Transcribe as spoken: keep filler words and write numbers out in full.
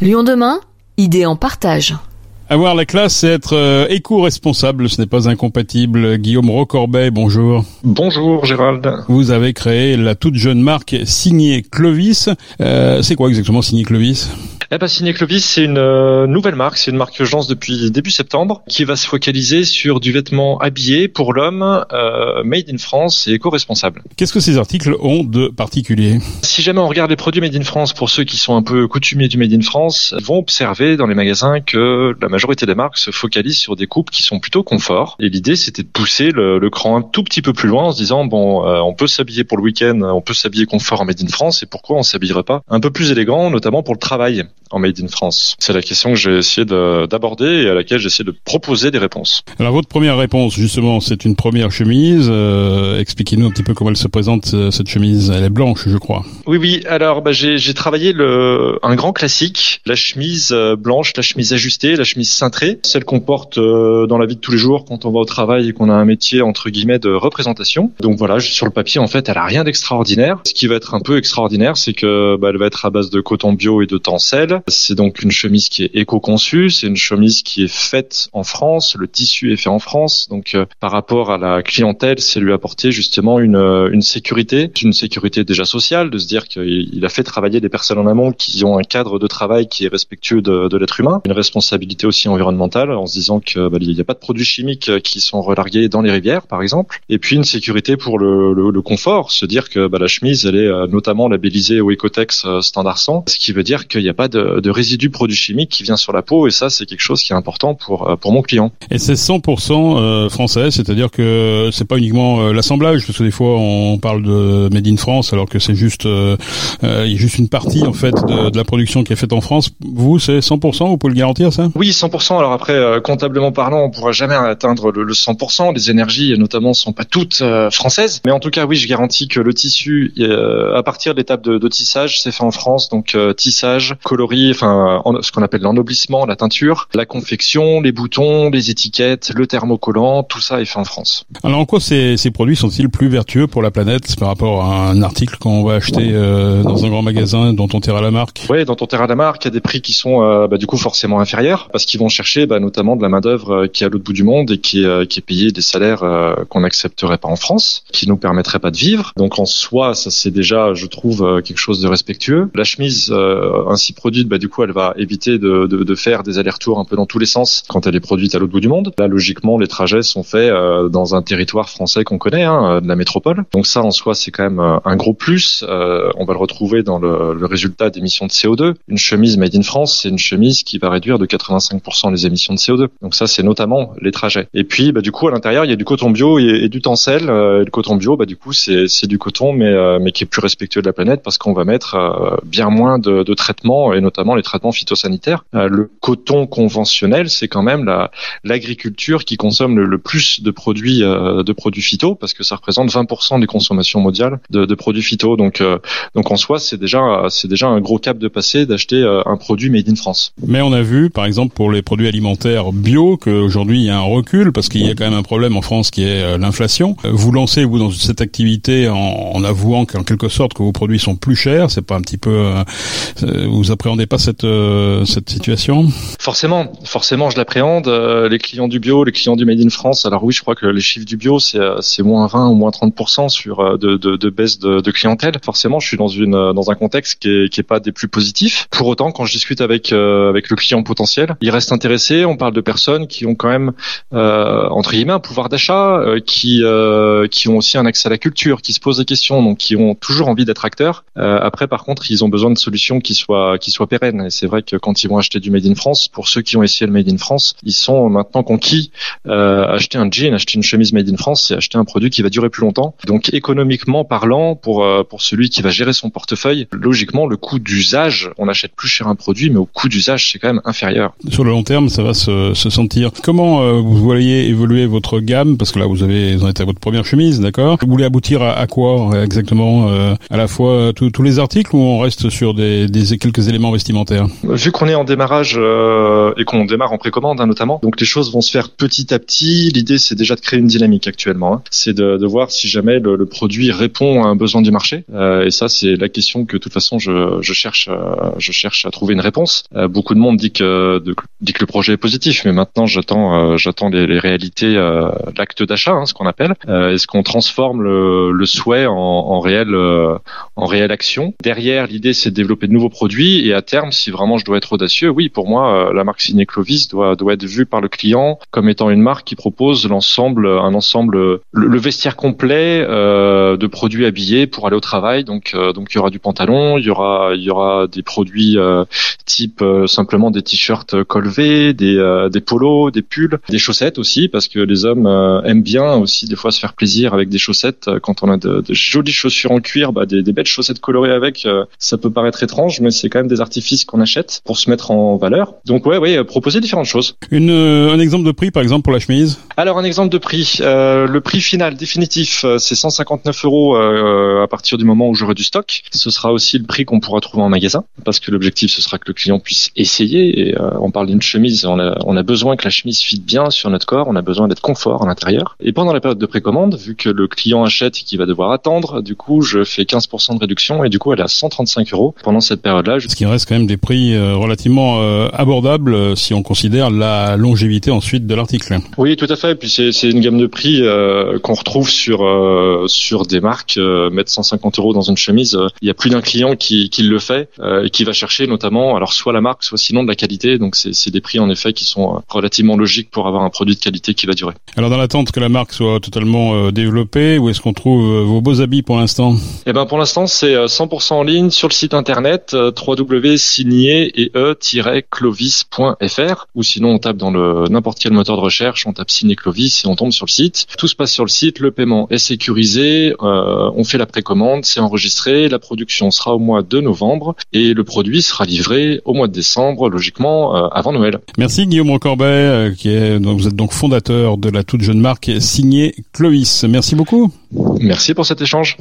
Lyon Demain, idée en partage. Avoir la classe, c'est être euh, éco-responsable, ce n'est pas incompatible. Guillaume Recorbet, bonjour. Bonjour Gérald. Vous avez créé la toute jeune marque Signé Clovis. Euh, c'est quoi exactement Signé Clovis ? Eh ben, Signé Clovis, c'est une euh, nouvelle marque, c'est une marque que je lance depuis début septembre, qui va se focaliser sur du vêtement habillé pour l'homme, euh, made in France et éco-responsable. Qu'est-ce que ces articles ont de particulier ? Si jamais on regarde les produits made in France, pour ceux qui sont un peu coutumiers du made in France, ils vont observer dans les magasins que la majorité des marques se focalisent sur des coupes qui sont plutôt confort. Et l'idée, c'était de pousser le, le cran un tout petit peu plus loin en se disant, bon, euh, on peut s'habiller pour le week-end, on peut s'habiller confort en made in France, et pourquoi on s'habillerait pas un peu plus élégant, notamment pour le travail en made in France? C'est la question que j'ai essayé de, d'aborder et à laquelle j'essaie de proposer des réponses. Alors votre première réponse, justement, c'est une première chemise. Euh, expliquez-nous un petit peu comment elle se présente, cette chemise. Elle est blanche, je crois. Oui, oui. Alors, bah, j'ai, j'ai travaillé le, un grand classique, la chemise blanche, la chemise ajustée, la chemise cintrée, celle qu'on porte euh, dans la vie de tous les jours quand on va au travail et qu'on a un métier, entre guillemets, de représentation. Donc voilà, sur le papier, en fait, elle a rien d'extraordinaire. Ce qui va être un peu extraordinaire, c'est que bah, elle va être à base de coton bio et de Tencel. C'est donc une chemise qui est éco-conçue, c'est une chemise qui est faite en France, le tissu est fait en France, donc euh, par rapport à la clientèle, c'est lui apporter justement une, euh, une sécurité, une sécurité déjà sociale, de se dire qu'il il a fait travailler des personnes en amont qui ont un cadre de travail qui est respectueux de, de l'être humain, une responsabilité aussi environnementale en se disant qu'il bah, n'y a pas de produits chimiques qui sont relargués dans les rivières par exemple, et puis une sécurité pour le, le, le confort, se dire que bah, la chemise elle est euh, notamment labellisée Oeko-Tex euh, standard cent, ce qui veut dire qu'il n'y a pas de de résidus produits chimiques qui vient sur la peau, et ça c'est quelque chose qui est important pour pour mon client. Et c'est cent pour cent français, c'est-à-dire que c'est pas uniquement l'assemblage, parce que des fois on parle de Made in France alors que c'est juste euh, il y a juste une partie en fait de, de la production qui est faite en France. Vous, c'est cent pour cent, vous pouvez le garantir ça ? Oui, cent pour cent. Alors après, comptablement parlant, on pourra jamais atteindre le, le cent pour cent. Les énergies notamment sont pas toutes euh, françaises, mais en tout cas oui, je garantis que le tissu euh, à partir de l'étape de, de tissage, c'est fait en France, donc euh, tissage, coloris, enfin ce qu'on appelle l'ennoblissement, la teinture, la confection, les boutons, les étiquettes, le thermocollant, tout ça est fait en France. Alors en quoi ces, ces produits sont-ils plus vertueux pour la planète par rapport à un article qu'on va acheter euh, dans un grand magasin dont on taira la marque ? Oui, dont on taira la marque, il y a des prix qui sont euh, bah, du coup forcément inférieurs parce qu'ils vont chercher bah, notamment de la main-d'œuvre qui est à l'autre bout du monde et qui, euh, qui est payée des salaires euh, qu'on n'accepterait pas en France, qui nous permettraient pas de vivre. Donc en soi, ça c'est déjà, je trouve, quelque chose de respectueux. La chemise euh, ainsi produite, bah, du coup, elle va éviter de, de, de faire des allers-retours un peu dans tous les sens quand elle est produite à l'autre bout du monde. Là, logiquement, les trajets sont faits euh, dans un territoire français qu'on connaît, hein, de la métropole. Donc ça, en soi, c'est quand même euh, un gros plus. Euh, on va le retrouver dans le, le résultat d'émissions de C O deux. Une chemise made in France, c'est une chemise qui va réduire de quatre-vingt-cinq pour cent les émissions de C O deux. Donc ça, c'est notamment les trajets. Et puis, bah, du coup, à l'intérieur, il y a du coton bio et, et du Tencel. Euh, et le coton bio, bah, du coup, c'est, c'est du coton, mais, euh, mais qui est plus respectueux de la planète parce qu'on va mettre euh, bien moins de, de traitements et notamment les traitements phytosanitaires. Le coton conventionnel, c'est quand même la, l'agriculture qui consomme le, le plus de produits euh, de produits phyto, parce que ça représente vingt pour cent des consommations mondiales de, de produits phyto. Donc, euh, donc en soi, c'est déjà c'est déjà un gros cap de passer d'acheter euh, un produit made in France. Mais on a vu, par exemple, pour les produits alimentaires bio, qu'aujourd'hui il y a un recul parce qu'il y a quand même un problème en France qui est euh, l'inflation. Vous lancez vous dans cette activité en, en avouant qu'en quelque sorte que vos produits sont plus chers. C'est pas un petit peu euh, vous appréhendez pas cette euh, cette situation ? Forcément, forcément, je l'appréhende. Euh, les clients du bio, les clients du Made in France. Alors oui, je crois que les chiffres du bio, c'est c'est moins vingt ou moins trente pour cent sur de de, de baisse de, de clientèle. Forcément, je suis dans une dans un contexte qui est qui est pas des plus positifs. Pour autant, quand je discute avec euh, avec le client potentiel, il reste intéressé. On parle de personnes qui ont quand même euh, entre guillemets un pouvoir d'achat, euh, qui euh, qui ont aussi un accès à la culture, qui se posent des questions, donc qui ont toujours envie d'être acteurs. Euh, après, par contre, ils ont besoin de solutions qui soient qui soient pérennes. Et c'est vrai que quand ils vont acheter du Made in France, pour ceux qui ont essayé le Made in France, ils sont maintenant conquis. Euh, acheter un jean, acheter une chemise Made in France, c'est acheter un produit qui va durer plus longtemps. Donc économiquement parlant, pour euh, pour celui qui va gérer son portefeuille, logiquement, le coût d'usage, on achète plus cher un produit, mais au coût d'usage, c'est quand même inférieur. Sur le long terme, ça va se, se sentir. Comment euh, vous voyez évoluer votre gamme? Parce que là, vous avez, vous en êtes à votre première chemise, d'accord? Vous voulez aboutir à, à quoi exactement? euh, À la fois tout, tous les articles, ou on reste sur des, des quelques éléments vestimentaires? Vu qu'on est en démarrage euh, et qu'on démarre en précommande hein, notamment, donc les choses vont se faire petit à petit. L'idée, c'est déjà de créer une dynamique actuellement. Hein. C'est de, de voir si jamais le, le produit répond à un besoin du marché. Euh, et ça, c'est la question que de toute façon, je, je cherche, euh, je cherche à trouver une réponse. Euh, beaucoup de monde dit que, de, dit que le projet est positif, mais maintenant, j'attends, euh, j'attends les, les réalités, euh, l'acte d'achat, hein, ce qu'on appelle. Euh, est-ce qu'on transforme le, le souhait en, en réel, euh, en réelle action? Derrière, l'idée, c'est de développer de nouveaux produits. Et à terme, si vraiment je dois être audacieux, oui, pour moi, euh, la marque Signé Clovis doit, doit être vue par le client comme étant une marque qui propose l'ensemble, un ensemble, le, le vestiaire complet euh, de produits habillés pour aller au travail. Donc, euh, donc, il y aura du pantalon, il y aura, il y aura des produits euh, type euh, simplement des t-shirts colvés, des, euh, des polos, des pulls, des chaussettes aussi, parce que les hommes euh, aiment bien aussi des fois se faire plaisir avec des chaussettes. Quand on a de, de jolies chaussures en cuir, bah, des, des belles chaussettes colorées avec, euh, ça peut paraître étrange, mais c'est quand même des artifices qu'on achète pour se mettre en valeur. Donc ouais, ouais, euh, proposer différentes choses. Une, euh, un exemple de prix, par exemple, pour la chemise? Alors un exemple de prix, euh, le prix final définitif, euh, c'est cent cinquante-neuf euros euh, à partir du moment où j'aurai du stock. Ce sera aussi le prix qu'on pourra trouver en magasin, parce que l'objectif, ce sera que le client puisse essayer. Et euh, on parle d'une chemise, on a, on a besoin que la chemise fitte bien sur notre corps, on a besoin d'être confort à l'intérieur. Et pendant la période de précommande, vu que le client achète et qu'il va devoir attendre, du coup, je fais quinze pour cent de réduction et du coup, elle est à cent trente-cinq euros pendant cette période-là. Je... Ce qui reste quand même des prix euh, relativement euh, abordables euh, si on considère la longévité ensuite de l'article. Oui, tout à fait. Et puis, c'est, c'est une gamme de prix euh, qu'on retrouve sur, euh, sur des marques. Euh, mettre cent cinquante euros dans une chemise, il euh, y a plus d'un client qui, qui le fait euh, et qui va chercher notamment, alors soit la marque, soit sinon de la qualité. Donc, c'est, c'est des prix en effet qui sont euh, relativement logiques pour avoir un produit de qualité qui va durer. Alors, dans l'attente que la marque soit totalement euh, développée, où est-ce qu'on trouve euh, vos beaux habits pour l'instant? Eh ben, pour l'instant, c'est euh, cent pour cent en ligne sur le site internet euh, w w w point signé tiret clovis point f r ou sinon on tape dans le n'importe quel moteur de recherche, on tape Signé Clovis et on tombe sur le site. Tout se passe sur le site, le paiement est sécurisé, euh, on fait la précommande, c'est enregistré, la production sera au mois de novembre et le produit sera livré au mois de décembre, logiquement euh, avant Noël. Merci Guillaume Recorbet, euh, qui est donc, vous êtes donc fondateur de la toute jeune marque Signé Clovis. Merci beaucoup. Merci pour cet échange.